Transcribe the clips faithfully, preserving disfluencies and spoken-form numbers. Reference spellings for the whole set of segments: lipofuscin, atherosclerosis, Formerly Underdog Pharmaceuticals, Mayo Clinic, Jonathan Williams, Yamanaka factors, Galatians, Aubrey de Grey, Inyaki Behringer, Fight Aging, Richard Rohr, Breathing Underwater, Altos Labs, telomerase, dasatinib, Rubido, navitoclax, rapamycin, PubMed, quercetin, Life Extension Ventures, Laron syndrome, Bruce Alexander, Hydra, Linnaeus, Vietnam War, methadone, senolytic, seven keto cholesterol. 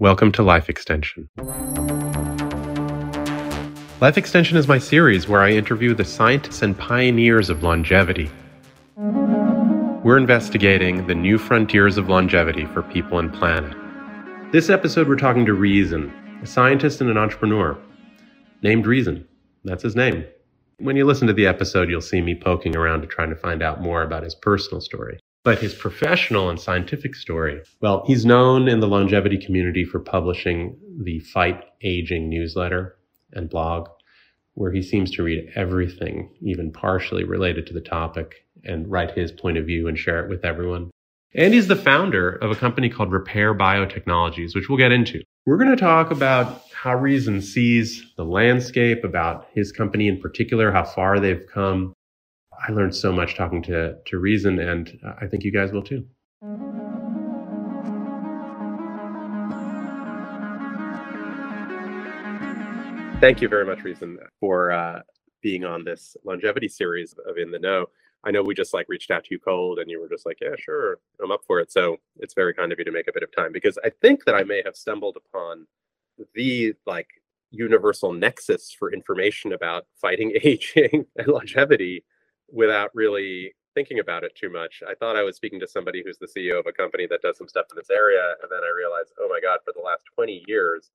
Welcome to Life Extension. Life Extension is my series where I interview the scientists and pioneers of longevity. We're investigating the new frontiers of longevity for people and planet. This episode, we're talking to Reason, a scientist and an entrepreneur named Reason. That's his name. When you listen to the episode, you'll see me poking around to trying to find out more about his personal story. But his professional and scientific story, well, he's known in the longevity community for publishing the Fight Aging newsletter and blog, where he seems to read everything, even partially related to the topic, and write his point of view and share it with everyone. And he's the founder of a company called Repair Biotechnologies, which we'll get into. We're going to talk about how Reason sees the landscape, about his company in particular, how far they've come. I learned so much talking to, to Reason, and I think you guys will too. Thank you very much, Reason, for uh, being on this longevity series of In the Know. I know we just like reached out to you cold, and you were just like, yeah, sure, I'm up for it. So it's very kind of you to make a bit of time, because I think that I may have stumbled upon the like universal nexus for information about fighting aging and longevity without really thinking about it too much. I thought I was speaking to somebody who's the C E O of a company that does some stuff in this area. And then I realized, oh my God, for the last twenty years,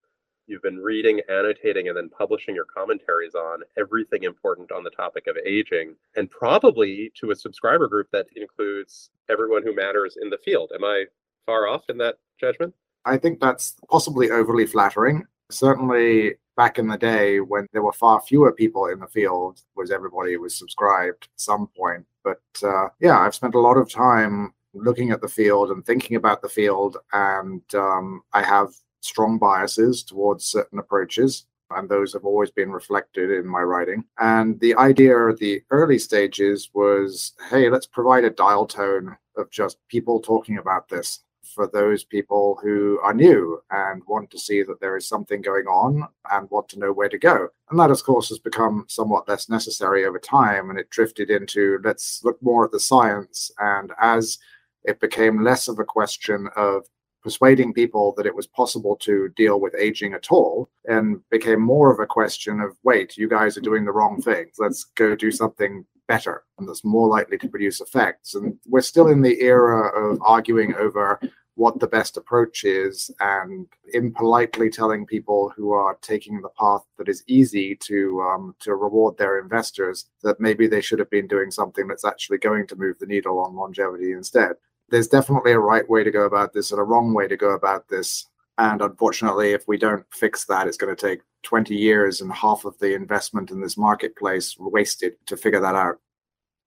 you've been reading, annotating, and then publishing your commentaries on everything important on the topic of aging, and probably to a subscriber group that includes everyone who matters in the field. Am I far off in that judgment? I think that's possibly overly flattering. Certainly back in the day when there were far fewer people in the field, was everybody was subscribed at some point. But uh, yeah, I've spent a lot of time looking at the field and thinking about the field, and um, I have strong biases towards certain approaches, and those have always been reflected in my writing. And the idea at the early stages was, hey, let's provide a dial tone of just people talking about this for those people who are new and want to see that there is something going on and want to know where to go. And that, of course, has become somewhat less necessary over time, and it drifted into, let's look more at the science. And as it became less of a question of persuading people that it was possible to deal with aging at all, and became more of a question of, wait, you guys are doing the wrong thing. Let's go do something better and that's more likely to produce effects. And we're still in the era of arguing over what the best approach is, and impolitely telling people who are taking the path that is easy to um, to reward their investors that maybe they should have been doing something that's actually going to move the needle on longevity instead. There's definitely a right way to go about this and a wrong way to go about this. And unfortunately, if we don't fix that, it's going to take twenty years and half of the investment in this marketplace wasted to figure that out.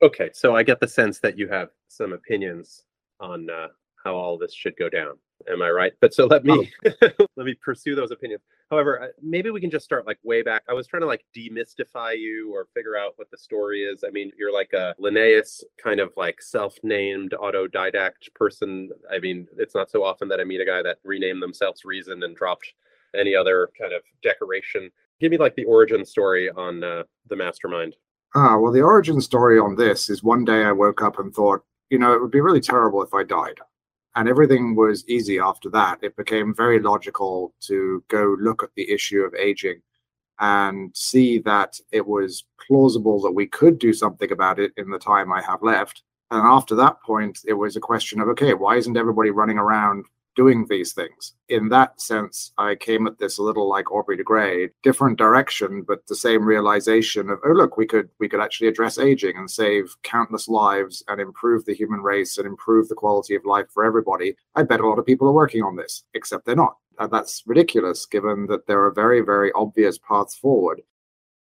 Okay, so I get the sense that you have some opinions on uh, how all this should go down. Am I right? But so let me oh. let me pursue those opinions. However, maybe we can just start like way back. I was trying to like demystify you or figure out what the story is. I mean, you're like a Linnaeus kind of like self-named autodidact person. I mean, it's not so often that I meet a guy that renamed themselves Reason and dropped any other kind of decoration. Give me like the origin story on uh, the mastermind. Ah, well, the origin story on this is one day I woke up and thought, you know, it would be really terrible if I died. And everything was easy after that. It became very logical to go look at the issue of aging and see that it was plausible that we could do something about it in the time I have left. And after that point, it was a question of, okay, why isn't everybody running around doing these things? In that sense, I came at this a little like Aubrey de Grey, different direction, but the same realization of, oh, look, we could we could actually address aging and save countless lives and improve the human race and improve the quality of life for everybody. I bet a lot of people are working on this, except they're not. And that's ridiculous, given that there are very, very obvious paths forward.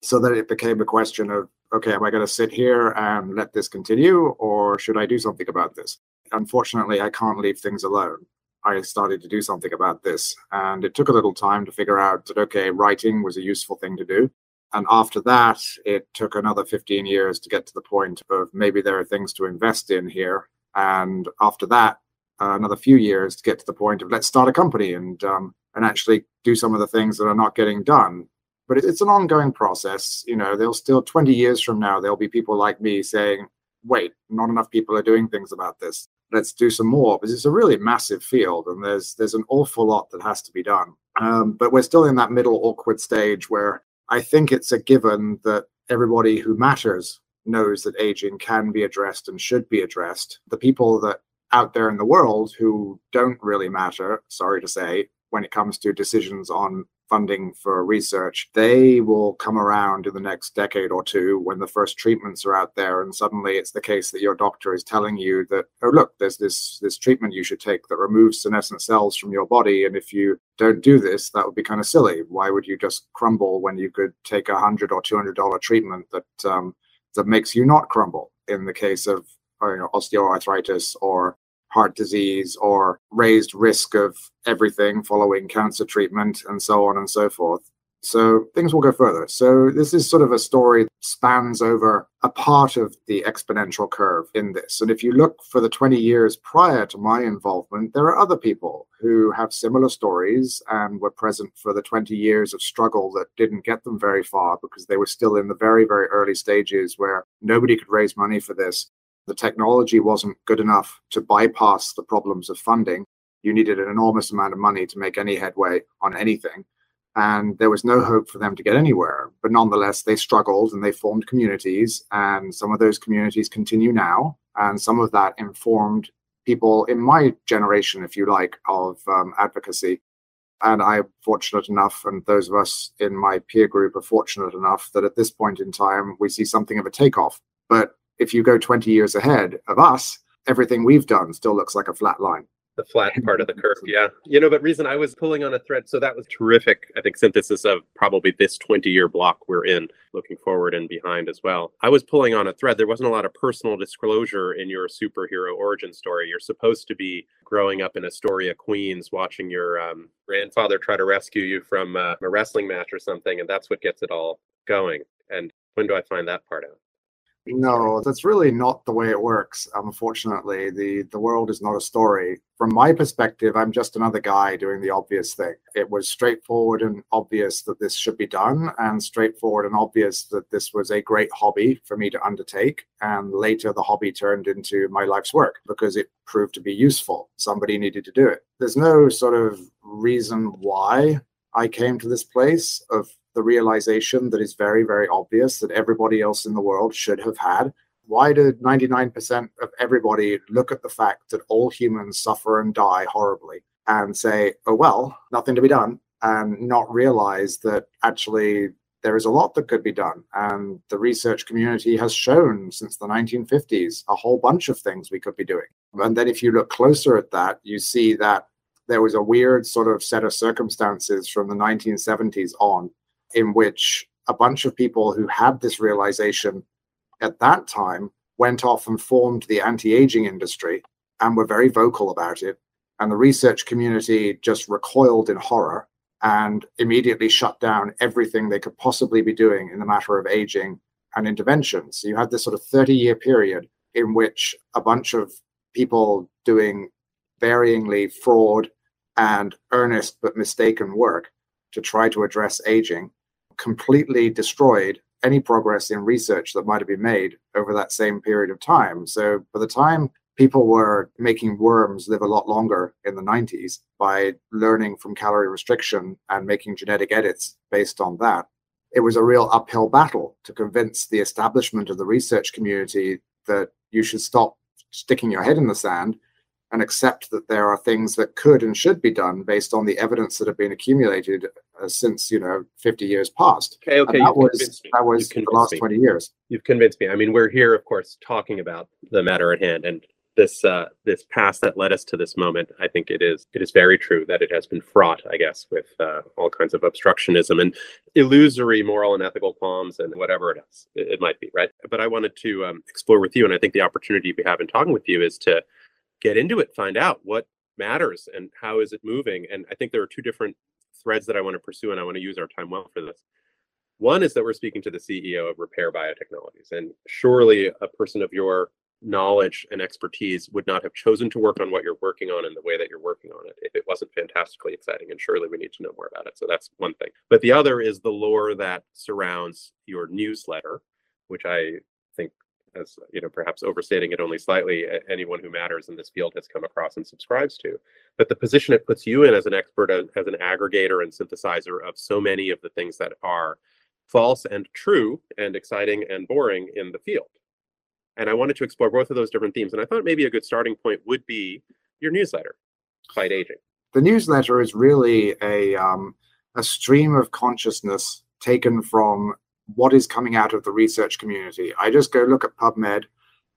So that it became a question of, okay, am I going to sit here and let this continue, or should I do something about this? Unfortunately, I can't leave things alone. I started to do something about this, and it took a little time to figure out that, okay, writing was a useful thing to do. And after that, it took another fifteen years to get to the point of maybe there are things to invest in here. And after that, uh, another few years to get to the point of let's start a company and um, and actually do some of the things that are not getting done. But it, it's an ongoing process. You know, there'll still twenty years from now, there'll be people like me saying, wait, not enough people are doing things about this. let's do some more, because it's a really massive field and there's there's an awful lot that has to be done. Um, but we're still in that middle awkward stage where I think it's a given that everybody who matters knows that aging can be addressed and should be addressed. The people that out there in the world who don't really matter, sorry to say, when it comes to decisions on funding for research, they will come around in the next decade or two when the first treatments are out there, and suddenly it's the case that your doctor is telling you that, oh, look, there's this this treatment you should take that removes senescent cells from your body, and if you don't do this, that would be kind of silly. Why would you just crumble when you could take a hundred or two hundred dollar treatment that um, that makes you not crumble? In the case of you know, osteoarthritis or heart disease or raised risk of everything following cancer treatment and so on and so forth. So things will go further. So this is sort of a story that spans over a part of the exponential curve in this. And if you look for the twenty years prior to my involvement, there are other people who have similar stories and were present for the twenty years of struggle that didn't get them very far because they were still in the very, very early stages where nobody could raise money for this. The technology wasn't good enough to bypass the problems of funding. You needed an enormous amount of money to make any headway on anything. And there was no hope for them to get anywhere. But nonetheless, they struggled and they formed communities. And some of those communities continue now. And some of that informed people in my generation, if you like, of um, advocacy. And I'm fortunate enough, and those of us in my peer group are fortunate enough, that at this point in time, we see something of a takeoff. But if you go twenty years ahead of us, everything we've done still looks like a flat line. The flat part of the curve, yeah. You know, but Reason, I was pulling on a thread, so that was terrific, I think, synthesis of probably this twenty-year block we're in, looking forward and behind as well. I was pulling on a thread. There wasn't a lot of personal disclosure in your superhero origin story. You're supposed to be growing up in Astoria, Queens, watching your um, grandfather try to rescue you from uh, a wrestling match or something, and that's what gets it all going. And when do I find that part out? No, that's really not the way it works, unfortunately. The the world is not a story. From my perspective, I'm just another guy doing the obvious thing. It was straightforward and obvious that this should be done, and straightforward and obvious that this was a great hobby for me to undertake. And later the hobby turned into my life's work because it proved to be useful. Somebody needed to do it. There's no sort of reason why I came to this place of the realization that is very, very obvious that everybody else in the world should have had. Why did ninety-nine percent of everybody look at the fact that all humans suffer and die horribly and say, oh, well, nothing to be done, and not realize that actually there is a lot that could be done? And the research community has shown since the nineteen fifties a whole bunch of things we could be doing. And then if you look closer at that, you see that there was a weird sort of set of circumstances from the nineteen seventies on, in which a bunch of people who had this realization at that time went off and formed the anti-aging industry and were very vocal about it. And the research community just recoiled in horror and immediately shut down everything they could possibly be doing in the matter of aging and intervention. So you had this sort of thirty-year period in which a bunch of people doing varyingly fraud and earnest but mistaken work to try to address aging completely destroyed any progress in research that might have been made over that same period of time. So by the time people were making worms live a lot longer in the nineties by learning from calorie restriction and making genetic edits based on that, it was a real uphill battle to convince the establishment of the research community that you should stop sticking your head in the sand and accept that there are things that could and should be done based on the evidence that have been accumulated uh, since, you know, fifty years past. Okay, okay. That was, that was the last me. twenty years. You've convinced me. I mean, we're here, of course, talking about the matter at hand, and this uh, this past that led us to this moment. I think it is it is very true that it has been fraught, I guess, with uh, all kinds of obstructionism and illusory moral and ethical qualms and whatever it is, it, it might be, right? But I wanted to um, explore with you, and I think the opportunity we have in talking with you is to get into it, find out what matters and how is it moving. And I think there are two different threads that I want to pursue, and I want to use our time well for this. One is that we're speaking to the C E O of Repair Biotechnologies, and surely a person of your knowledge and expertise would not have chosen to work on what you're working on in the way that you're working on it if it wasn't fantastically exciting, and surely we need to know more about it. So that's one thing. But the other is the lore that surrounds your newsletter, which I think as you know, perhaps overstating it only slightly, anyone who matters in this field has come across and subscribes to. But the position it puts you in as an expert, as an aggregator and synthesizer of so many of the things that are false and true and exciting and boring in the field. And I wanted to explore both of those different themes. And I thought maybe a good starting point would be your newsletter, Fight Aging. The newsletter is really a, um, a stream of consciousness taken from what is coming out of the research community. I just go look at PubMed.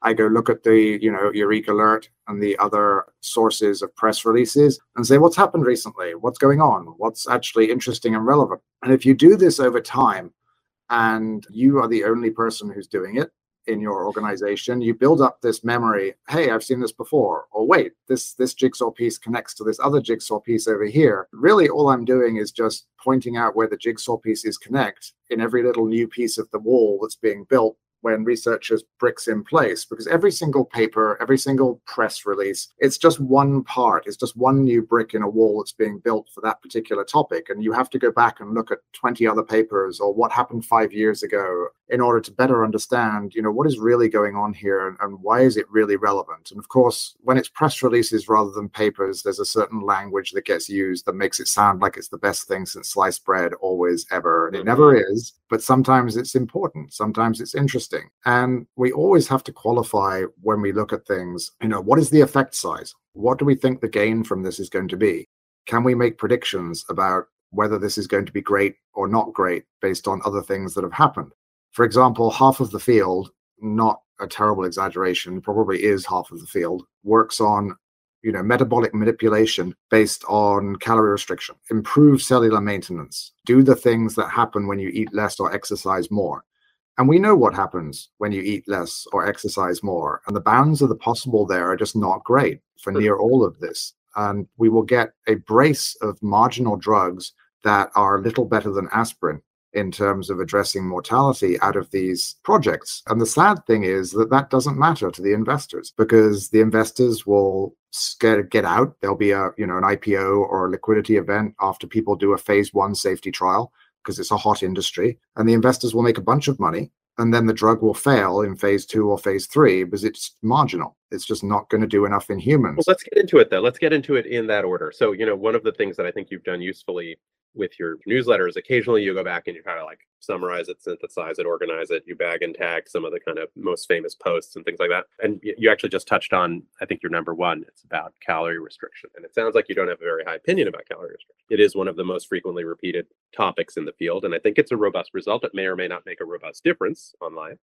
I go look at the, you know, EurekAlert and the other sources of press releases and say, what's happened recently? What's going on? What's actually interesting and relevant? And if you do this over time and you are the only person who's doing it in your organization, you build up this memory, hey, I've seen this before, or wait, this this jigsaw piece connects to this other jigsaw piece over here. Really, all I'm doing is just pointing out where the jigsaw pieces connect in every little new piece of the wall that's being built when researchers bricks in place, because every single paper, every single press release, it's just one part, it's just one new brick in a wall that's being built for that particular topic. And you have to go back and look at twenty other papers or what happened five years ago in order to better understand, you know, what is really going on here and, and why is it really relevant? And of course, when it's press releases rather than papers, there's a certain language that gets used that makes it sound like it's the best thing since sliced bread always ever. And it never is, but sometimes it's important. Sometimes it's interesting. And we always have to qualify when we look at things, you know, what is the effect size? What do we think the gain from this is going to be? Can we make predictions about whether this is going to be great or not great based on other things that have happened? For example, half of the field, not a terrible exaggeration, probably is half of the field, works on, you know, metabolic manipulation based on calorie restriction, improve cellular maintenance, do the things that happen when you eat less or exercise more. And we know what happens when you eat less or exercise more. And the bounds of the possible there are just not great for near all of this. And we will get a brace of marginal drugs that are little better than aspirin in terms of addressing mortality out of these projects. And the sad thing is that that doesn't matter to the investors, because the investors will get out. There'll be a, you know, an I P O or a liquidity event after people do a phase one safety trial, because it's a hot industry, and the investors will make a bunch of money, and then the drug will fail in phase two or phase three because it's marginal. It's just not going to do enough in humans. Well, let's get into it, though. Let's get into it in that order. So, you know, one of the things that I think you've done usefully with your newsletter is occasionally you go back and you try to like summarize it, synthesize it, organize it. You bag and tag some of the kind of most famous posts and things like that. And you actually just touched on, I think, your number one. It's about calorie restriction. And it sounds like you don't have a very high opinion about calorie restriction. It is one of the most frequently repeated topics in the field. And I think it's a robust result. It may or may not make a robust difference online.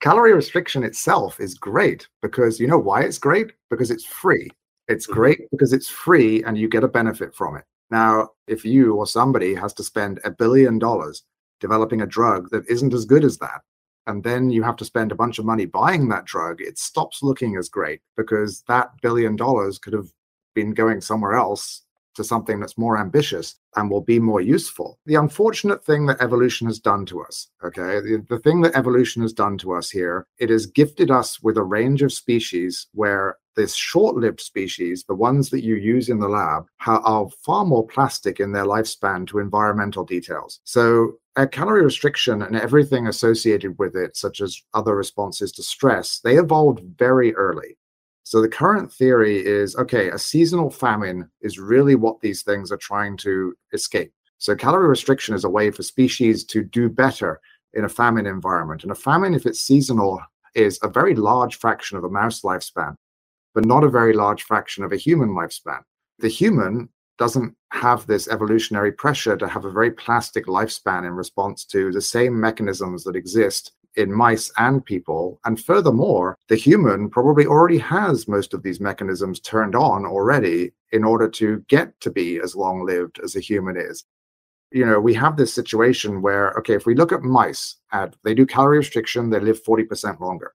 Calorie restriction itself is great because you know why it's great? Because it's free. It's great because it's free and you get a benefit from it. Now, if you or somebody has to spend a billion dollars developing a drug that isn't as good as that, and then you have to spend a bunch of money buying that drug, it stops looking as great because that billion dollars could have been going somewhere else to something that's more ambitious and will be more useful. The unfortunate thing that evolution has done to us, okay, the, the thing that evolution has done to us here, it has gifted us with a range of species where this short-lived species, the ones that you use in the lab, ha- are far more plastic in their lifespan to environmental details. So uh, calorie restriction and everything associated with it, such as other responses to stress, they evolved very early. So the current theory is, okay, a seasonal famine is really what these things are trying to escape. So calorie restriction is a way for species to do better in a famine environment. And a famine, if it's seasonal, is a very large fraction of a mouse lifespan, but not a very large fraction of a human lifespan. The human doesn't have this evolutionary pressure to have a very plastic lifespan in response to the same mechanisms that exist in mice and people. And furthermore, the human probably already has most of these mechanisms turned on already in order to get to be as long-lived as a human is. You know, we have this situation where, okay, if we look at mice, at, they do calorie restriction, they live forty percent longer.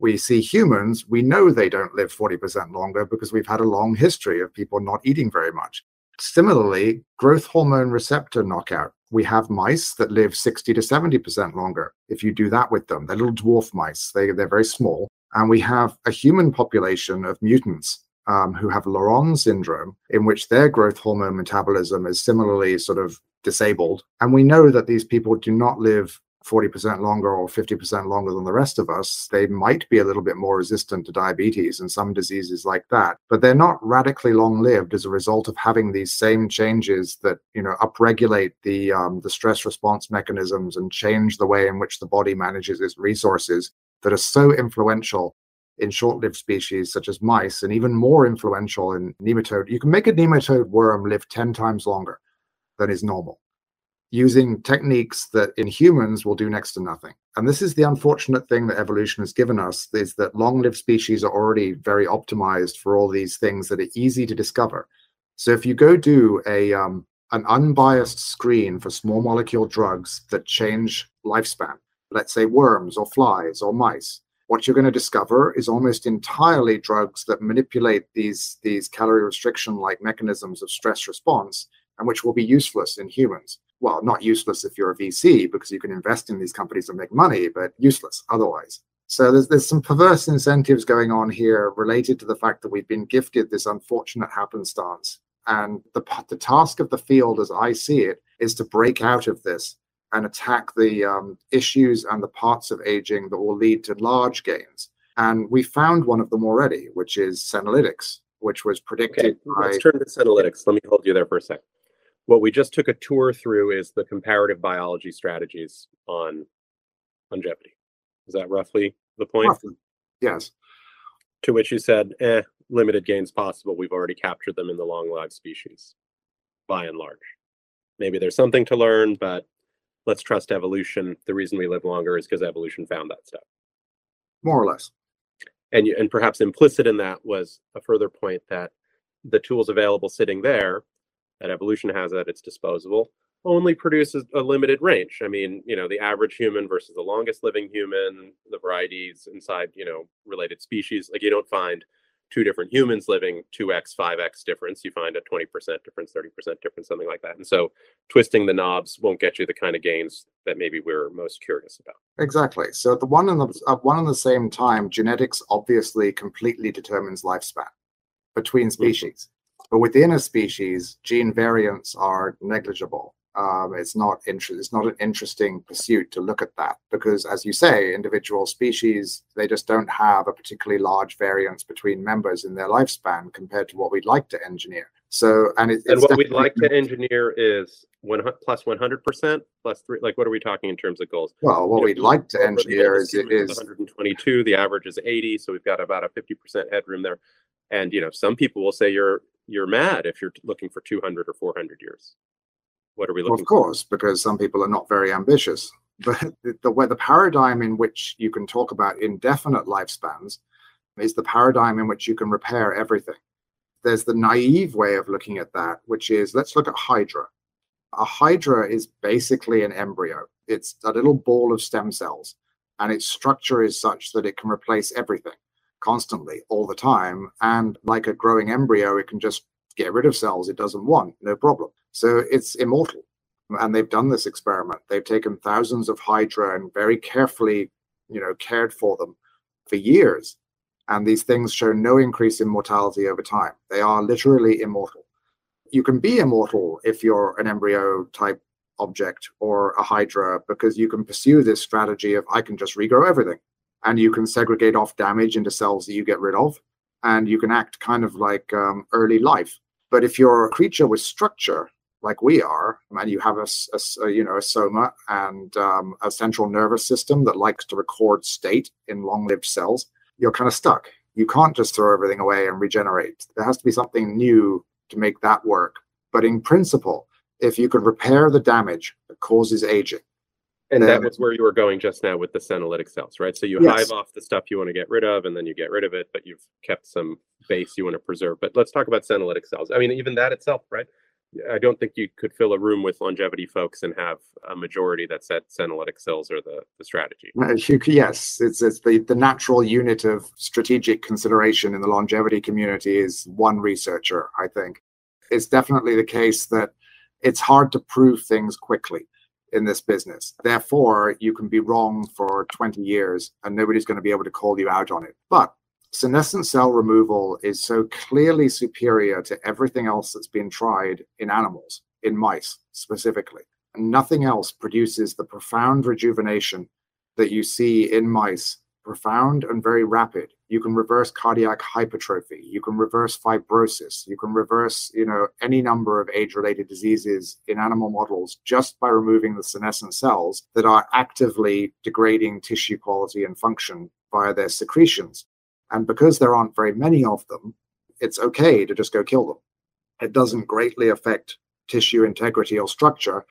We see humans, we know they don't live forty percent longer because we've had a long history of people not eating very much. Similarly, growth hormone receptor knockout. We have mice that live sixty to seventy percent longer if you do that with them. They're little dwarf mice. They, they're very small. And we have a human population of mutants um, who have Laron syndrome, in which their growth hormone metabolism is similarly sort of disabled. And we know that these people do not live forty percent longer or fifty percent longer than the rest of us, they might be a little bit more resistant to diabetes and some diseases like that. But they're not radically long-lived as a result of having these same changes that, you know, upregulate the, um, the stress response mechanisms and change the way in which the body manages its resources that are so influential in short-lived species such as mice, and even more influential in nematode. You can make a nematode worm live ten times longer than is normal, using techniques that in humans will do next to nothing. And this is the unfortunate thing that evolution has given us, is that long-lived species are already very optimized for all these things that are easy to discover. So if you go do a um, an unbiased screen for small molecule drugs that change lifespan, let's say worms or flies or mice, what you're going to discover is almost entirely drugs that manipulate these, these calorie restriction-like mechanisms of stress response, and which will be useless in humans. Well, not useless if you're a V C, because you can invest in these companies and make money, but useless otherwise. So there's, there's some perverse incentives going on here related to the fact that we've been gifted this unfortunate happenstance. And the, the task of the field, as I see it, is to break out of this and attack the um, issues and the parts of aging that will lead to large gains. And we found one of them already, which is senolytics, which was predicted okay, by... Let's turn to senolytics. Let me hold you there for a second. What we just took a tour through is the comparative biology strategies on longevity. Is that roughly the point? Roughly. Yes. To which you said, eh, limited gains possible. We've already captured them in the long-lived species, by and large. Maybe there's something to learn, but let's trust evolution. The reason we live longer is because evolution found that stuff. More or less. And, you, and perhaps implicit in that was a further point that the tools available sitting there that evolution has at its disposal only produces a limited range. I mean, you know, the average human versus the longest living human, the varieties inside, you know, related species. Like, you don't find two different humans living two X, five X difference. You find a twenty percent difference, thirty percent difference, something like that. And so twisting the knobs won't get you the kind of gains that maybe we're most curious about. Exactly. So at the one and the, at one and the same time, genetics obviously completely determines lifespan between species. Mm-hmm. But within a species, gene variants are negligible. Um, it's not inter- it's not an interesting pursuit to look at that because, as you say, individual species, they just don't have a particularly large variance between members in their lifespan compared to what we'd like to engineer. So, and, it, it's and what we'd like to engineer is one, plus one hundred percent, plus three. Like, what are we talking in terms of goals? Well, what you we'd know, like to engineer is it is one hundred twenty-two. The average is eighty, so we've got about a fifty percent headroom there. And you know, some people will say you're you're mad if you're looking for two hundred or four hundred years. What are we looking for? Of course, for? Because some people are not very ambitious. But the, the, where the paradigm in which you can talk about indefinite lifespans is the paradigm in which you can repair everything. There's the naive way of looking at that, which is, let's look at Hydra. A Hydra is basically an embryo. It's a little ball of stem cells, and its structure is such that it can replace everything constantly, all the time. And like a growing embryo, it can just get rid of cells it doesn't want, no problem. So it's immortal. And they've done this experiment. They've taken thousands of Hydra and very carefully, you know, cared for them for years. And these things show no increase in mortality over time. They are literally immortal. You can be immortal if you're an embryo type object or a Hydra, because you can pursue this strategy of, I can just regrow everything. And you can segregate off damage into cells that you get rid of. And you can act kind of like um, early life. But if you're a creature with structure, like we are, and you have a, a you know, a soma and um, a central nervous system that likes to record state in long-lived cells, you're kind of stuck. You can't just throw everything away and regenerate. There has to be something new to make that work. But in principle, if you could repair the damage that causes aging, and that was where you were going just now with the senolytic cells, right? So you yes. hive off the stuff you want to get rid of, and then you get rid of it, but you've kept some base you want to preserve. But let's talk about senolytic cells. I mean, even that itself, right? I don't think you could fill a room with longevity folks and have a majority that said senolytic cells are the, the strategy. Yes, it's, it's the, the natural unit of strategic consideration in the longevity community is one researcher, I think. It's definitely the case that it's hard to prove things quickly in this business. Therefore, you can be wrong for twenty years and nobody's going to be able to call you out on it. But senescent cell removal is so clearly superior to everything else that's been tried in animals, in mice specifically. nothing else produces the profound rejuvenation that you see in mice, profound and very rapid. You can reverse cardiac hypertrophy. You can reverse fibrosis. You can reverse, you know, any number of age-related diseases in animal models just by removing the senescent cells that are actively degrading tissue quality and function via their secretions. And because there aren't very many of them, it's okay to just go kill them. It doesn't greatly affect tissue integrity or structure,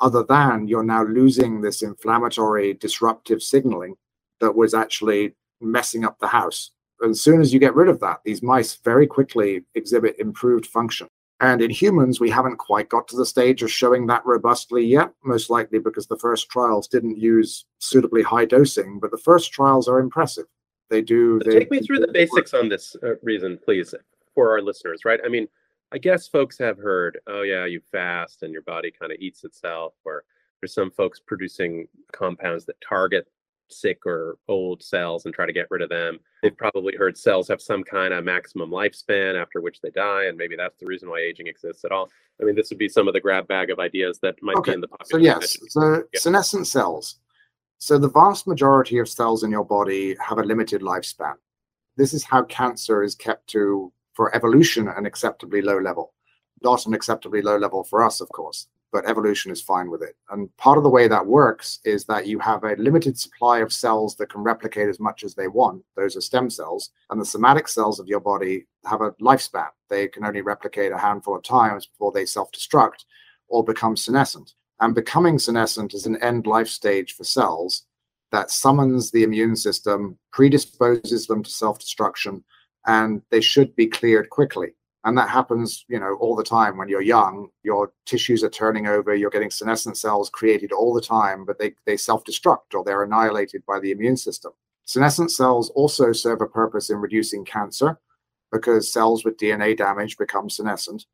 other than you're now losing this inflammatory disruptive signaling that was actually messing up the house. And as soon as you get rid of that, these mice very quickly exhibit improved function. And in humans, we haven't quite got to the stage of showing that robustly yet, most likely because the first trials didn't use suitably high dosing, but the first trials are impressive. They do. They, Take me through the basics on this uh, reason, please, for our listeners, right? I mean, I guess folks have heard, oh yeah, you fast and your body kind of eats itself, or there's some folks producing compounds that target sick or old cells and try to get rid of them. They've probably heard cells have some kind of maximum lifespan after which they die, and maybe that's the reason why aging exists at all. I mean, this would be some of the grab bag of ideas that might okay. be in the popular. So yes, so yeah. senescent cells. So the vast majority of cells in your body have a limited lifespan. This is how cancer is kept to, for evolution, an acceptably low level. Not an acceptably low level for us, of course, but evolution is fine with it. And part of the way that works is that you have a limited supply of cells that can replicate as much as they want. Those are stem cells. And the somatic cells of your body have a lifespan. They can only replicate a handful of times before they self-destruct or become senescent. And becoming senescent is an end life stage for cells that summons the immune system, predisposes them to self-destruction, and they should be cleared quickly. And that happens, you know, all the time when you're young. Your tissues are turning over, you're getting senescent cells created all the time, but they, they self-destruct or they're annihilated by the immune system. Senescent cells also serve a purpose in reducing cancer because cells with D N A damage become senescent,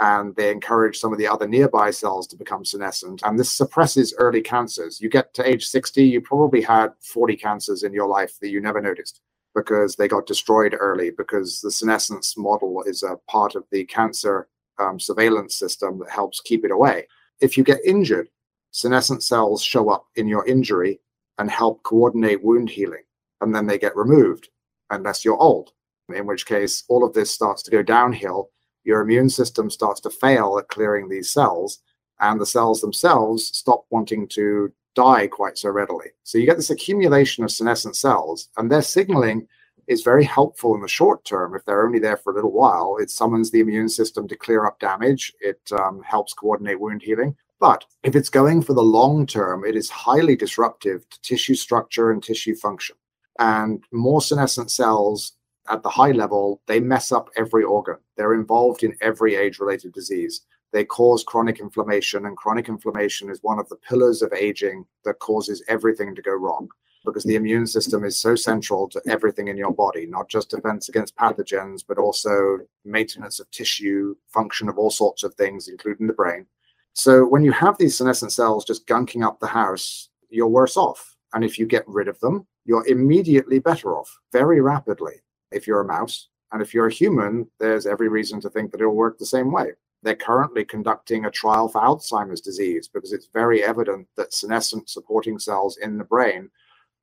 and they encourage some of the other nearby cells to become senescent. And this suppresses early cancers. You get to age sixty, you probably had forty cancers in your life that you never noticed, because they got destroyed early, because the senescence model is a part of the cancer um, surveillance system that helps keep it away. If you get injured, senescent cells show up in your injury and help coordinate wound healing, and then they get removed, unless you're old, in which case all of this starts to go downhill. Your immune system starts to fail at clearing these cells, and the cells themselves stop wanting to die quite so readily. So you get this accumulation of senescent cells, and their signaling is very helpful in the short term. If they're only there for a little while, it summons the immune system to clear up damage. It um, helps coordinate wound healing. But if it's going for the long term, it is highly disruptive to tissue structure and tissue function. And more senescent cells at the high level, they mess up every organ. They're involved in every age-related disease. They cause chronic inflammation, and chronic inflammation is one of the pillars of aging that causes everything to go wrong, because the immune system is so central to everything in your body, not just defense against pathogens, but also maintenance of tissue, function of all sorts of things, including the brain. So when you have these senescent cells just gunking up the house, you're worse off. And if you get rid of them, you're immediately better off, very rapidly, if you're a mouse. And if you're a human, there's every reason to think that it'll work the same way. They're currently conducting a trial for Alzheimer's disease because it's very evident that senescent supporting cells in the brain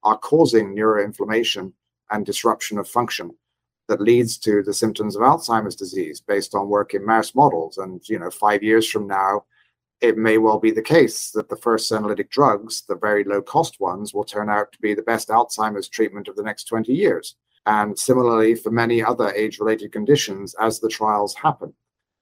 are causing neuroinflammation and disruption of function that leads to the symptoms of Alzheimer's disease based on work in mouse models. And, you know, five years from now, it may well be the case that the first senolytic drugs, the very low-cost ones, will turn out to be the best Alzheimer's treatment of the next twenty years. And similarly for many other age-related conditions as the trials happen.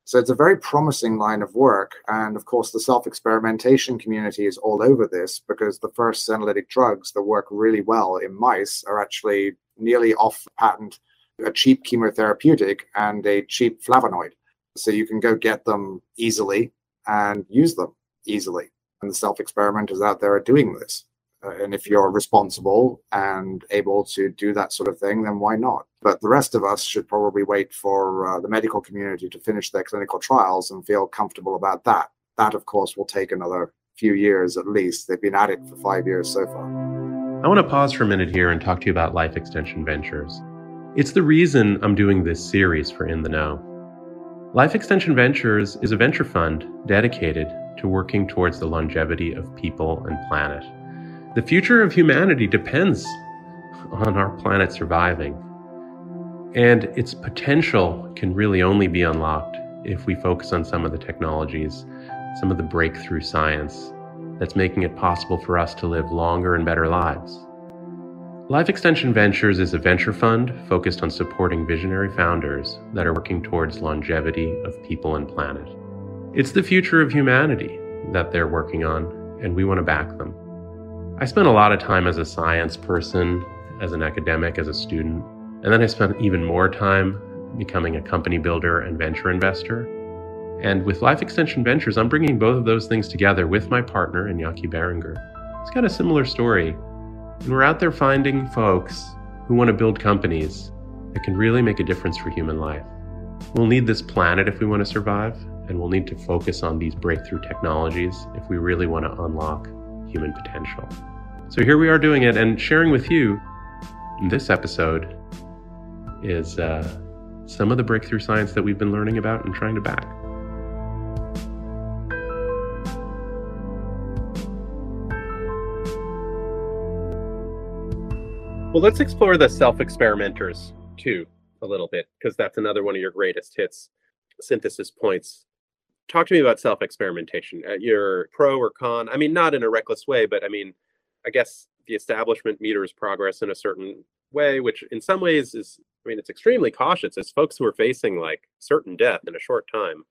So it's a very promising line of work. And of course, the self-experimentation community is all over this, because the first senolytic drugs that work really well in mice are actually nearly off patent, a cheap chemotherapeutic and a cheap flavonoid. So you can go get them easily and use them easily. And the self-experimenters out there are doing this. And if you're responsible and able to do that sort of thing, then why not? But the rest of us should probably wait for uh, the medical community to finish their clinical trials and feel comfortable about that. That, of course, will take another few years at least. They've been at it for five years so far. I want to pause for a minute here and talk to you about Life Extension Ventures. It's the reason I'm doing this series for In the Know. Life Extension Ventures is a venture fund dedicated to working towards the longevity of people and planet. The future of humanity depends on our planet surviving, and its potential can really only be unlocked if we focus on some of the technologies, some of the breakthrough science that's making it possible for us to live longer and better lives. Life Extension Ventures is a venture fund focused on supporting visionary founders that are working towards longevity of people and planet. It's the future of humanity that they're working on, and we want to back them. I spent a lot of time as a science person, as an academic, as a student, and then I spent even more time becoming a company builder and venture investor. And with Life Extension Ventures, I'm bringing both of those things together with my partner, Inyaki Behringer. It's got a similar story. And we're out there finding folks who want to build companies that can really make a difference for human life. We'll need this planet if we want to survive, and we'll need to focus on these breakthrough technologies if we really want to unlock human potential. So here we are doing it, and sharing with you in this episode is uh, some of the breakthrough science that we've been learning about and trying to back. Well, let's explore the self-experimenters too a little bit, because that's another one of your greatest hits, synthesis points. Talk to me about self-experimentation. Uh, you're pro or con? I mean, not in a reckless way, but I mean, I guess the establishment meters progress in a certain way, which in some ways is, I mean, it's extremely cautious. It's folks who are facing like certain death in a short time,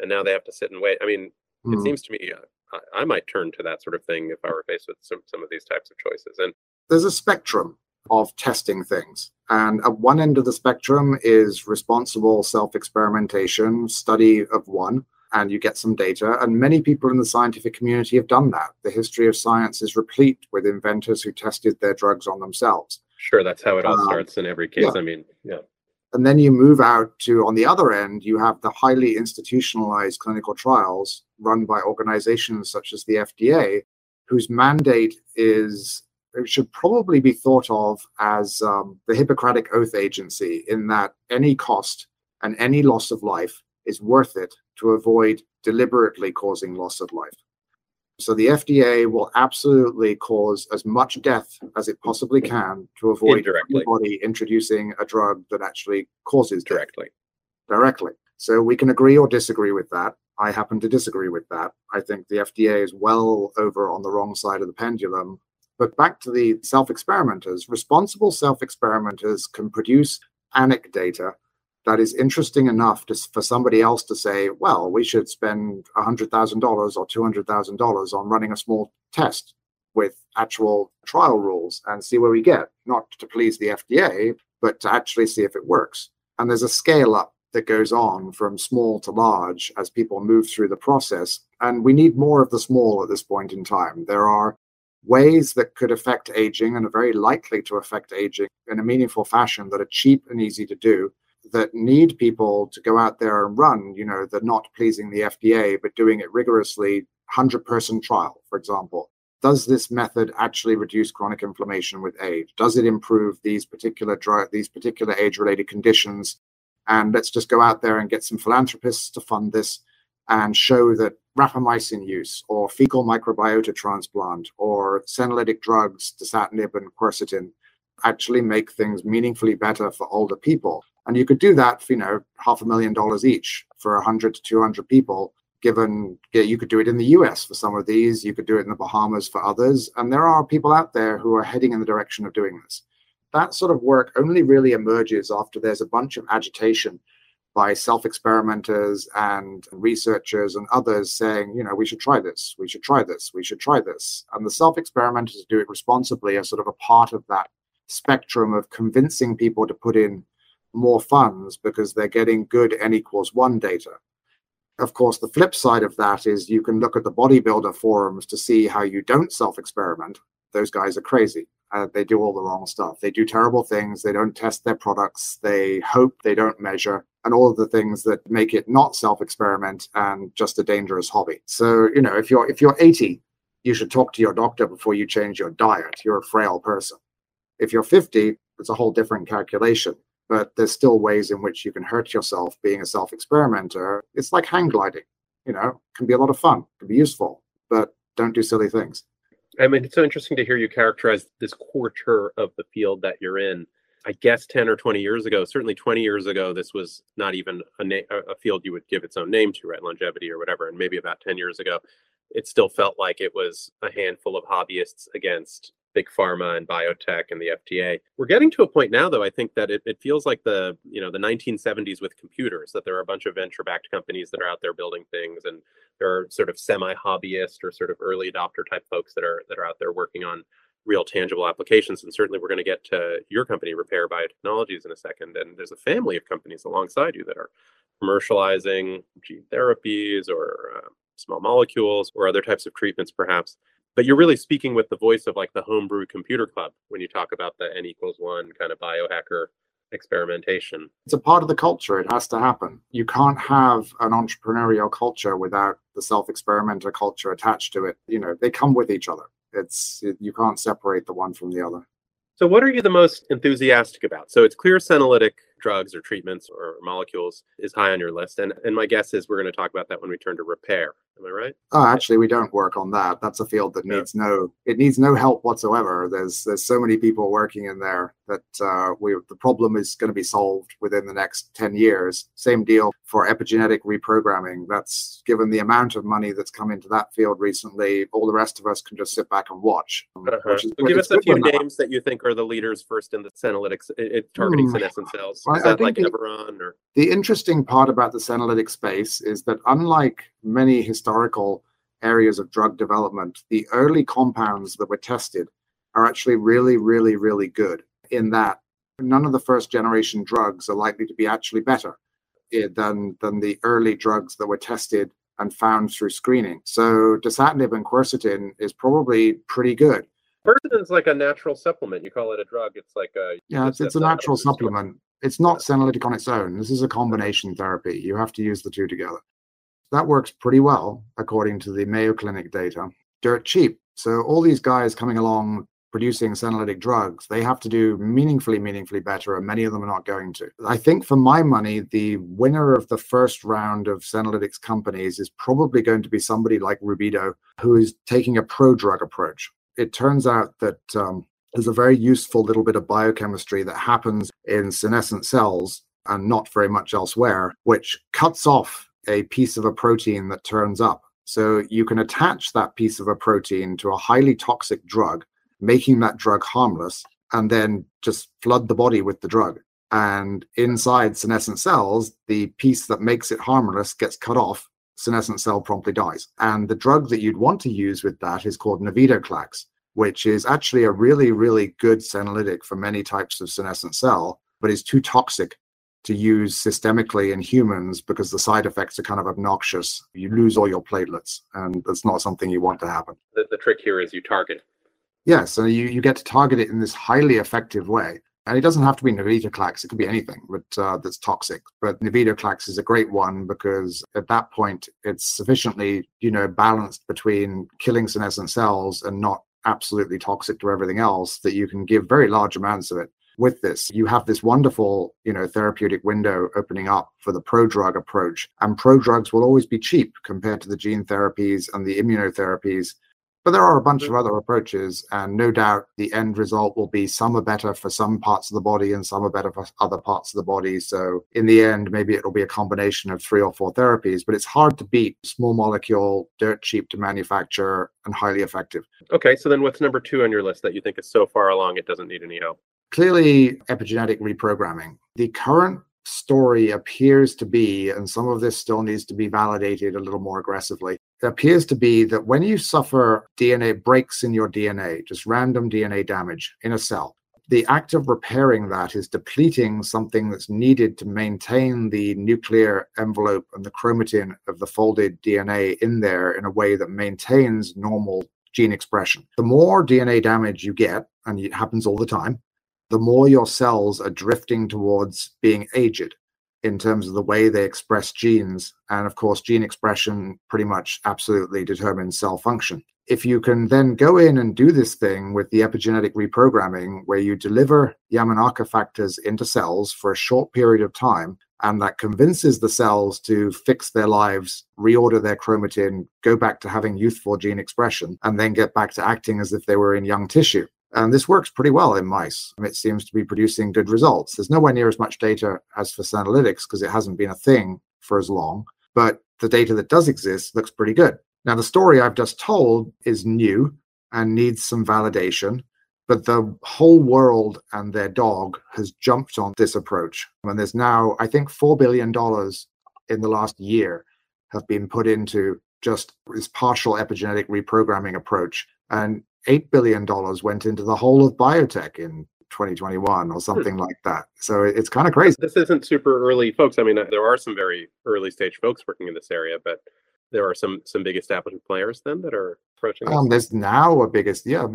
and now they have to sit and wait. I mean, mm. it seems to me uh, I, I might turn to that sort of thing if I were faced with some, some of these types of choices. And there's a spectrum of testing things. And at one end of the spectrum is responsible self-experimentation, study of one, and you get some data. And many people in the scientific community have done that. The history of science is replete with inventors who tested their drugs on themselves. Sure, that's how it all um, starts in every case. Yeah. I mean, yeah. And then you move out to, on the other end, you have the highly institutionalized clinical trials run by organizations such as the F D A, whose mandate is, it should probably be thought of as um, the Hippocratic Oath Agency, in that any cost and any loss of life is worth it to avoid deliberately causing loss of life. So the F D A will absolutely cause as much death as it possibly can to avoid anybody introducing a drug that actually causes death. Directly. Directly. So we can agree or disagree with that. I happen to disagree with that. I think the F D A is well over on the wrong side of the pendulum. But back to the self-experimenters, responsible self-experimenters can produce anecdotal data that is interesting enough to, for somebody else to say, well, we should spend one hundred thousand dollars or two hundred thousand dollars on running a small test with actual trial rules and see where we get, not to please the F D A, but to actually see if it works. And there's a scale up that goes on from small to large as people move through the process. And we need more of the small at this point in time. There are ways that could affect aging and are very likely to affect aging in a meaningful fashion that are cheap and easy to do, that need people to go out there and run, you know, the not pleasing the F D A, but doing it rigorously, one hundred person trial, for example. Does this method actually reduce chronic inflammation with age? Does it improve these particular drug, these particular age-related conditions? And let's just go out there and get some philanthropists to fund this and show that rapamycin use or fecal microbiota transplant or senolytic drugs, dasatinib and quercetin, actually make things meaningfully better for older people. And you could do that for, you know, half a million dollars each for one hundred to two hundred people, given you could do it in the U S for some of these, you could do it in the Bahamas for others. And there are people out there who are heading in the direction of doing this. That sort of work only really emerges after there's a bunch of agitation by self-experimenters and researchers and others saying, you know, we should try this, we should try this, we should try this. And the self-experimenters do it responsibly are sort of a part of that spectrum of convincing people to put in more funds because they're getting good N equals one data. Of course, the flip side of that is you can look at the bodybuilder forums to see how you don't self-experiment. Those guys are crazy. Uh, they do all the wrong stuff. They do terrible things. They don't test their products. They hope, they don't measure, and all of the things that make it not self-experiment and just a dangerous hobby. So, you know, if you're if you're eighty, you should talk to your doctor before you change your diet. You're a frail person. If you're fifty, it's a whole different calculation. But there's still ways in which you can hurt yourself being a self-experimenter. It's like hang gliding. you know, can be a lot of fun, can be useful, but don't do silly things. I mean, it's so interesting to hear you characterize this quarter of the field that you're in. I guess ten or twenty years ago, certainly twenty years ago, this was not even a, na- a field you would give its own name to, right? Longevity or whatever. And maybe about ten years ago, it still felt like it was a handful of hobbyists against big pharma and biotech and the F D A. We're getting to a point now, though, I think that it, it feels like the, you know, the nineteen seventies with computers, that there are a bunch of venture-backed companies that are out there building things, and there are sort of semi-hobbyist or sort of early adopter type folks that are that are out there working on real tangible applications. And certainly we're going to get to your company, Repair Biotechnologies, in a second. And there's a family of companies alongside you that are commercializing gene therapies or uh, small molecules or other types of treatments, perhaps. But you're really speaking with the voice of like the homebrew computer club when you talk about the N equals one kind of biohacker experimentation. It's a part of the culture. It has to happen. You can't have an entrepreneurial culture without the self-experimenter culture attached to it. You know, they come with each other. It's it, you can't separate the one from the other. So what are you the most enthusiastic about? So it's clear senolytic drugs or treatments or molecules is high on your list. And and my guess is we're going to talk about that when we turn to repair. Am I right? Oh, actually, we don't work on that. That's a field that needs yeah. no, it needs no help whatsoever. There's there's so many people working in there that uh, we the problem is going to be solved within the next ten years. Same deal for epigenetic reprogramming. That's given the amount of money that's come into that field recently. All the rest of us can just sit back and watch. Uh-huh. Which is, so give us a few names that you think are the leaders first in the senolytics, it, it, targeting hmm. senescent cells. Is I, that I like the, Everon? Or? The interesting part about the senolytic space is that unlike many historical areas of drug development, the early compounds that were tested are actually really, really, really good in that none of the first generation drugs are likely to be actually better than, than the early drugs that were tested and found through screening. So dasatinib and quercetin is probably pretty good. Quercetin is like a natural supplement. You call it a drug. It's like a... Yeah, it's, it's a natural supplement. It's not senolytic on its own. This is a combination therapy. You have to use the two together. That works pretty well, according to the Mayo Clinic data. Dirt cheap. So all these guys coming along producing senolytic drugs, they have to do meaningfully, meaningfully better, and many of them are not going to. I think for my money, the winner of the first round of senolytics companies is probably going to be somebody like Rubido, who is taking a pro-drug approach. It turns out that um, there's a very useful little bit of biochemistry that happens in senescent cells and not very much elsewhere, which cuts off a piece of a protein that turns up. So you can attach that piece of a protein to a highly toxic drug, making that drug harmless, and then just flood the body with the drug. And inside senescent cells, the piece that makes it harmless gets cut off, senescent cell promptly dies. And the drug that you'd want to use with that is called navitoclax, which is actually a really, really good senolytic for many types of senescent cell, but is too toxic to use systemically in humans because the side effects are kind of obnoxious. You lose all your platelets, and that's not something you want to happen. The, the trick here is you target. Yeah, so you, you get to target it in this highly effective way. And it doesn't have to be navitoclax. It could be anything but uh, that's toxic. But navitoclax is a great one because at that point, it's sufficiently, you know, balanced between killing senescent cells and not absolutely toxic to everything else that you can give very large amounts of it. With this, you have this wonderful, you know, therapeutic window opening up for the pro-drug approach. And pro-drugs will always be cheap compared to the gene therapies and the immunotherapies. But there are a bunch of other approaches, and no doubt the end result will be some are better for some parts of the body and some are better for other parts of the body. So in the end, maybe it'll be a combination of three or four therapies, but it's hard to beat small molecule, dirt cheap to manufacture, and highly effective. Okay, so then what's number two on your list that you think is so far along it doesn't need any help? Clearly, epigenetic reprogramming. The current story appears to be, and some of this still needs to be validated a little more aggressively, it appears to be that when you suffer D N A breaks in your D N A, just random D N A damage in a cell, the act of repairing that is depleting something that's needed to maintain the nuclear envelope and the chromatin of the folded D N A in there in a way that maintains normal gene expression. The more D N A damage you get, and it happens all the time, the more your cells are drifting towards being aged in terms of the way they express genes. And of course, gene expression pretty much absolutely determines cell function. If you can then go in and do this thing with the epigenetic reprogramming, where you deliver Yamanaka factors into cells for a short period of time and that convinces the cells to fix their lives, reorder their chromatin, go back to having youthful gene expression, and then get back to acting as if they were in young tissue. And this works pretty well in mice. It seems to be producing good results. There's nowhere near as much data as for senolytics because it hasn't been a thing for as long, but the data that does exist looks pretty good. Now, the story I've just told is new and needs some validation, but the whole world and their dog has jumped on this approach. And there's now, I think, four billion dollars in the last year have been put into just this partial epigenetic reprogramming approach. And eight billion dollars went into the whole of biotech in twenty twenty-one or something like that. So it's kind of crazy. This isn't super early folks. I mean, there are some very early stage folks working in this area, but there are some some big established players then that are approaching. Um, there's now a biggest, yeah,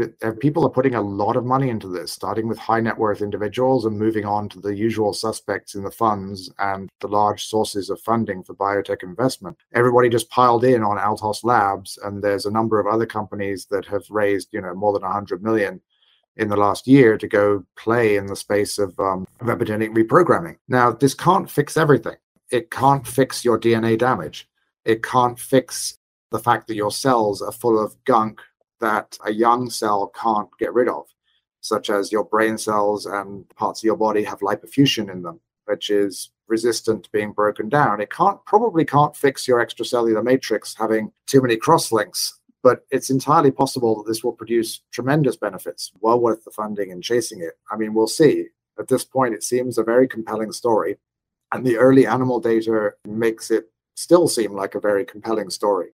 people are putting a lot of money into this, starting with high net worth individuals and moving on to the usual suspects in the funds and the large sources of funding for biotech investment. Everybody just piled in on Altos Labs, and there's a number of other companies that have raised, you know, more than one hundred million in the last year to go play in the space of, um, of epigenetic reprogramming. Now, this can't fix everything. It can't fix your D N A damage. It can't fix the fact that your cells are full of gunk that a young cell can't get rid of, such as your brain cells and parts of your body have lipofuscin in them, which is resistant to being broken down. It can't probably can't fix your extracellular matrix having too many crosslinks, but it's entirely possible that this will produce tremendous benefits, well worth the funding and chasing it. I mean, we'll see. At this point, it seems a very compelling story, and the early animal data makes it still seem like a very compelling story.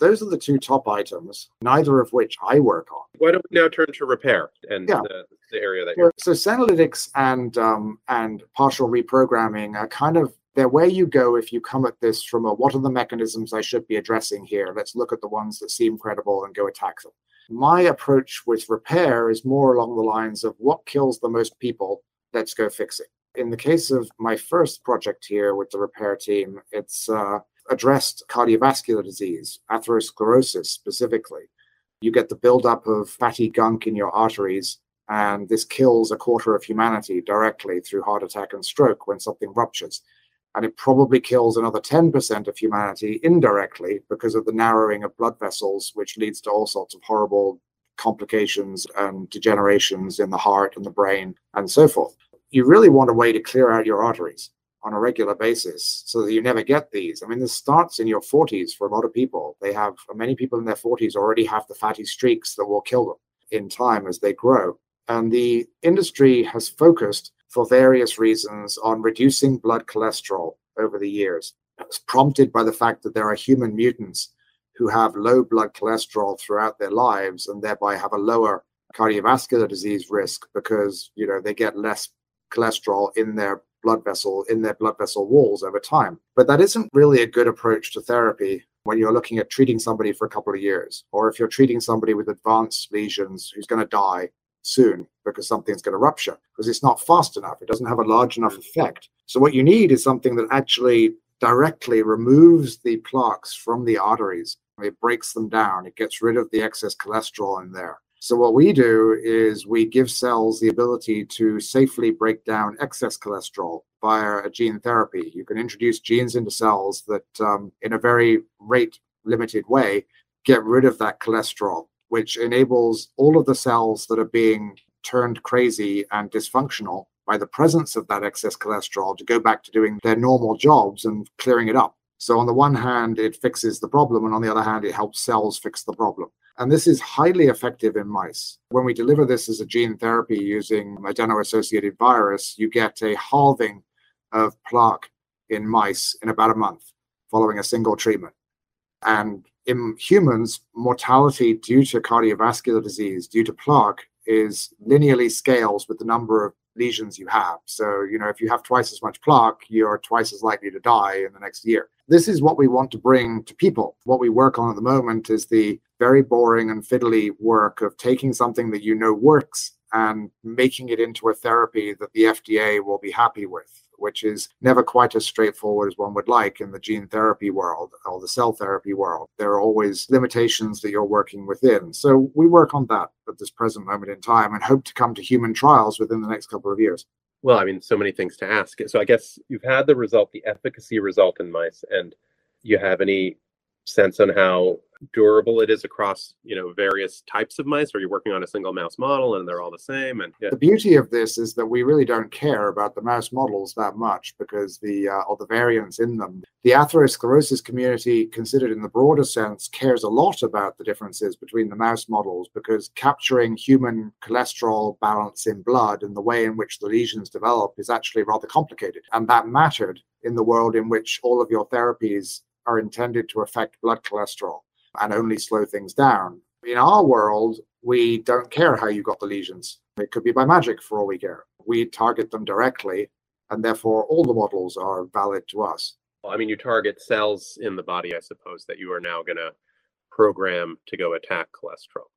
Those are the two top items, neither of which I work on. Why don't we now turn to repair and yeah. the, the area that you're... So senolytics and, um, and partial reprogramming are kind of, they're where you go if you come at this from a, what are the mechanisms I should be addressing here? Let's look at the ones that seem credible and go attack them. My approach with repair is more along the lines of what kills the most people, let's go fix it. In the case of my first project here with the repair team, it's uh, addressed cardiovascular disease, atherosclerosis specifically. You get the buildup of fatty gunk in your arteries, and this kills a quarter of humanity directly through heart attack and stroke when something ruptures. And it probably kills another ten percent of humanity indirectly because of the narrowing of blood vessels, which leads to all sorts of horrible complications and degenerations in the heart and the brain and so forth. You really want a way to clear out your arteries on a regular basis so that you never get these. I mean, this starts in your forties for a lot of people. They have, many people in their forties already have the fatty streaks that will kill them in time as they grow. And the industry has focused for various reasons on reducing blood cholesterol over the years. It's prompted by the fact that there are human mutants who have low blood cholesterol throughout their lives and thereby have a lower cardiovascular disease risk because, you know, they get less cholesterol in their blood vessel, in their blood vessel walls over time. But that isn't really a good approach to therapy when you're looking at treating somebody for a couple of years, or if you're treating somebody with advanced lesions who's going to die soon because something's going to rupture, because it's not fast enough. It doesn't have a large enough effect. So what you need is something that actually directly removes the plaques from the arteries. It breaks them down. It gets rid of the excess cholesterol in there. So what we do is we give cells the ability to safely break down excess cholesterol via a gene therapy. You can introduce genes into cells that, um, in a very rate-limited way, get rid of that cholesterol, which enables all of the cells that are being turned crazy and dysfunctional by the presence of that excess cholesterol to go back to doing their normal jobs and clearing it up. So on the one hand, it fixes the problem, and on the other hand, it helps cells fix the problem. And this is highly effective in mice. When we deliver this as a gene therapy using adeno-associated virus, you get a halving of plaque in mice in about a month following a single treatment. And in humans, mortality due to cardiovascular disease, due to plaque, is linearly scales with the number of lesions you have. So, you know, if you have twice as much plaque, you're twice as likely to die in the next year. This is what we want to bring to people. What we work on at the moment is the very boring and fiddly work of taking something that you know works and making it into a therapy that the F D A will be happy with, which is never quite as straightforward as one would like in the gene therapy world or the cell therapy world. There are always limitations that you're working within. So we work on that at this present moment in time and hope to come to human trials within the next couple of years. well, I mean, so many things to ask. So I guess you've had the result, the efficacy result in mice, and you have any sense on how durable it is across, you know, various types of mice? Or you're working on a single mouse model and they're all the same? And yeah. The beauty of this is that we really don't care about the mouse models that much because the uh, or the variants in them. The atherosclerosis community, considered in the broader sense, cares a lot about the differences between the mouse models because capturing human cholesterol balance in blood and the way in which the lesions develop is actually rather complicated. And that mattered in the world in which all of your therapies are intended to affect blood cholesterol and only slow things down. In our world, we don't care how you got the lesions. It could be by magic for all we care. We target them directly, and therefore all the models are valid to us. Well, I mean, you target cells in the body, I suppose, that you are now going to program to go attack cholesterol.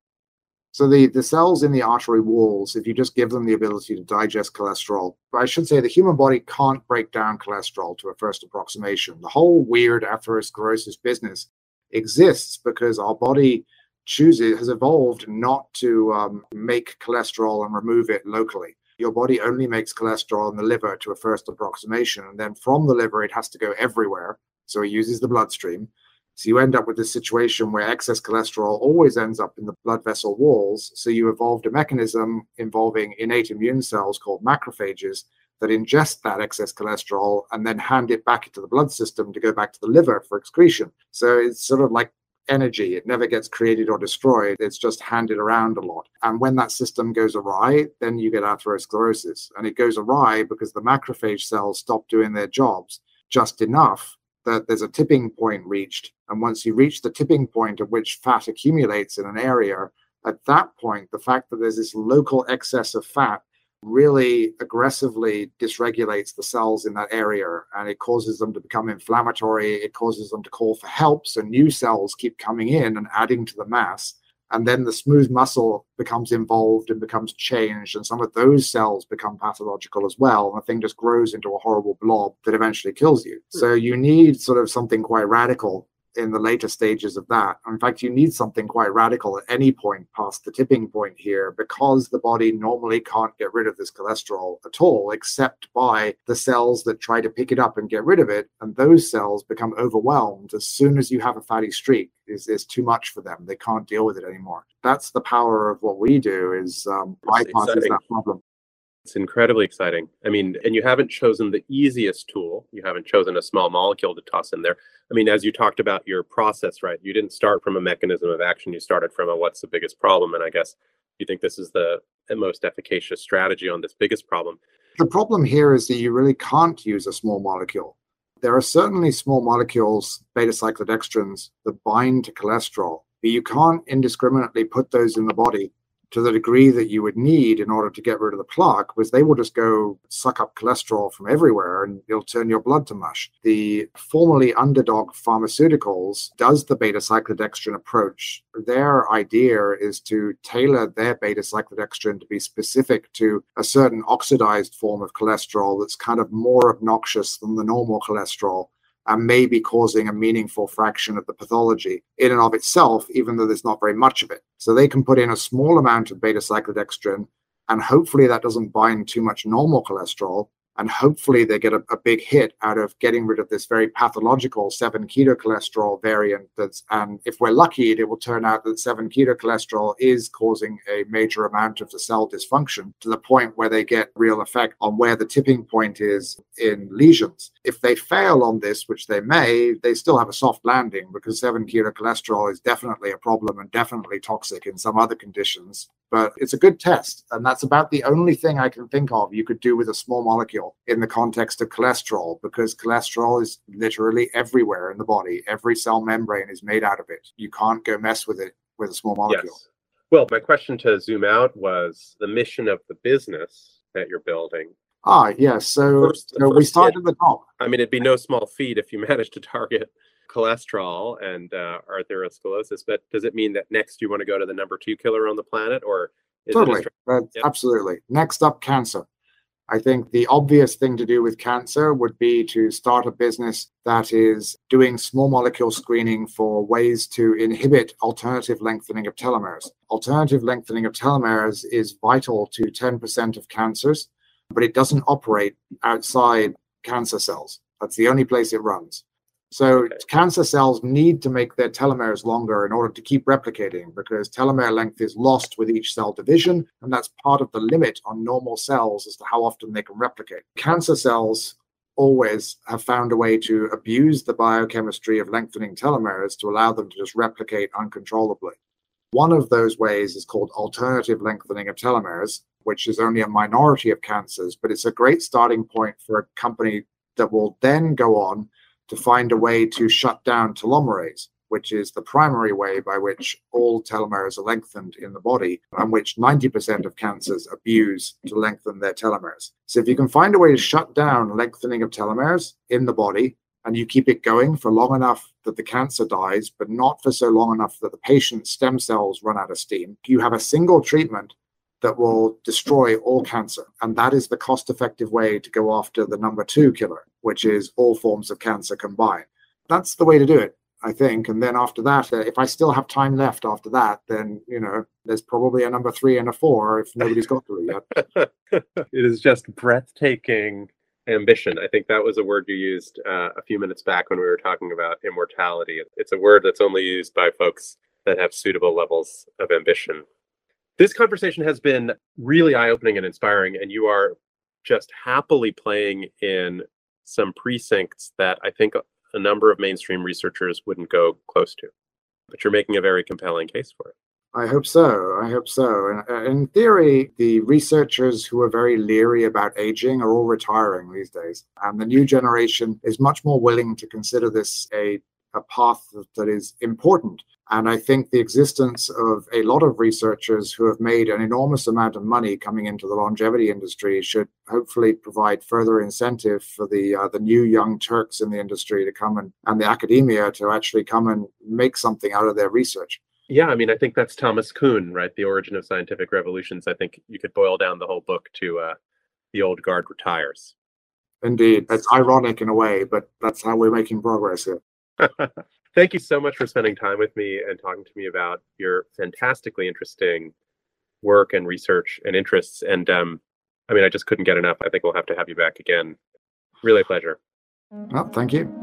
So the, the cells in the artery walls, if you just give them the ability to digest cholesterol, I should say the human body can't break down cholesterol to a first approximation. The whole weird atherosclerosis business exists because our body chooses, has evolved not to um, make cholesterol and remove it locally. Your body only makes cholesterol in the liver to a first approximation. And then from the liver, it has to go everywhere. So it uses the bloodstream. So you end up with this situation where excess cholesterol always ends up in the blood vessel walls. So you evolved a mechanism involving innate immune cells called macrophages that ingest that excess cholesterol and then hand it back into the blood system to go back to the liver for excretion. So it's sort of like energy. It never gets created or destroyed. It's just handed around a lot. And when that system goes awry, then you get atherosclerosis. And it goes awry because the macrophage cells stop doing their jobs just enough that there's a tipping point reached. And once you reach the tipping point at which fat accumulates in an area, at that point, the fact that there's this local excess of fat really aggressively dysregulates the cells in that area, and it causes them to become inflammatory. It causes them to call for help. So new cells keep coming in and adding to the mass. And then the smooth muscle becomes involved and becomes changed. And some of those cells become pathological as well. And the thing just grows into a horrible blob that eventually kills you. So you need sort of something quite radical in the later stages of that. In fact, you need something quite radical at any point past the tipping point here, because the body normally can't get rid of this cholesterol at all, except by the cells that try to pick it up and get rid of it. And those cells become overwhelmed as soon as you have a fatty streak. Is is too much for them. They can't deal with it anymore. That's the power of what we do, is um, bypasses that problem. It's incredibly exciting. I mean, and you haven't chosen the easiest tool. You haven't chosen a small molecule to toss in there. I mean, as you talked about your process, right? You didn't start from a mechanism of action. You started from a what's the biggest problem. And I guess you think this is the most efficacious strategy on this biggest problem. The problem here is that you really can't use a small molecule. There are certainly small molecules, beta-cyclodextrins, that bind to cholesterol, but you can't indiscriminately put those in the body to the degree that you would need in order to get rid of the plaque, was they will just go suck up cholesterol from everywhere and it'll turn your blood to mush. The Formerly Underdog Pharmaceuticals does the beta-cyclodextrin approach. Their idea is to tailor their beta-cyclodextrin to be specific to a certain oxidized form of cholesterol that's kind of more obnoxious than the normal cholesterol, and maybe causing a meaningful fraction of the pathology in and of itself, even though there's not very much of it. So they can put in a small amount of beta-cyclodextrin, and hopefully that doesn't bind too much normal cholesterol, and hopefully they get a, a big hit out of getting rid of this very pathological seven keto cholesterol variant. That's, and if we're lucky, it will turn out that seven keto cholesterol is causing a major amount of the cell dysfunction to the point where they get real effect on where the tipping point is in lesions. If they fail on this, which they may, they still have a soft landing because seven keto cholesterol is definitely a problem and definitely toxic in some other conditions. But it's a good test. And that's about the only thing I can think of you could do with a small molecule in the context of cholesterol, because cholesterol is literally everywhere in the body. Every cell membrane is made out of it. You can't go mess with it with a small molecule. Yes. Well, my question to zoom out was the mission of the business that you're building. Ah, yes. So, first, so first we started at the top. I mean, it'd be no small feat if you managed to target cholesterol and uh, atherosclerosis, but does it mean that next you want to go to the number two killer on the planet, or is totally, it a... uh, yeah. Absolutely. Next up, cancer. I think the obvious thing to do with cancer would be to start a business that is doing small molecule screening for ways to inhibit alternative lengthening of telomeres. Alternative lengthening of telomeres is vital to ten percent of cancers. but it doesn't operate outside cancer cells. That's the only place it runs. So okay. Cancer cells need to make their telomeres longer in order to keep replicating, because telomere length is lost with each cell division, and that's part of the limit on normal cells as to how often they can replicate. Cancer cells always have found a way to abuse the biochemistry of lengthening telomeres to allow them to just replicate uncontrollably. One of those ways is called alternative lengthening of telomeres, which is only a minority of cancers, but it's a great starting point for a company that will then go on to find a way to shut down telomerase, which is the primary way by which all telomeres are lengthened in the body, and which ninety percent of cancers abuse to lengthen their telomeres. So if you can find a way to shut down lengthening of telomeres in the body, and you keep it going for long enough that the cancer dies, but not for so long enough that the patient's stem cells run out of steam, you have a single treatment that will destroy all cancer. And that is the cost-effective way to go after the number two killer, which is all forms of cancer combined. That's the way to do it, I think. And then after that, if I still have time left after that, then, you know, there's probably a number three and a four if nobody's got to it yet. It is just breathtaking ambition. I think that was a word you used uh, a few minutes back when we were talking about immortality. It's a word that's only used by folks that have suitable levels of ambition. This conversation has been really eye-opening and inspiring, and you are just happily playing in some precincts that I think a number of mainstream researchers wouldn't go close to. But you're making a very compelling case for it. I hope so. I hope so. And in theory, the researchers who are very leery about aging are all retiring these days. And the new generation is much more willing to consider this a, a path that is important. And I think the existence of a lot of researchers who have made an enormous amount of money coming into the longevity industry should hopefully provide further incentive for the uh, the new young Turks in the industry to come and, and the academia to actually come and make something out of their research. Yeah, I mean, I think that's Thomas Kuhn, right? The Origin of Scientific Revolutions. I think you could boil down the whole book to uh, the old guard retires. Indeed. That's ironic in a way, but that's how we're making progress here. Thank you so much for spending time with me and talking to me about your fantastically interesting work and research and interests. And um, I mean, I just couldn't get enough. I think we'll have to have you back again. Really a pleasure. Well, thank you.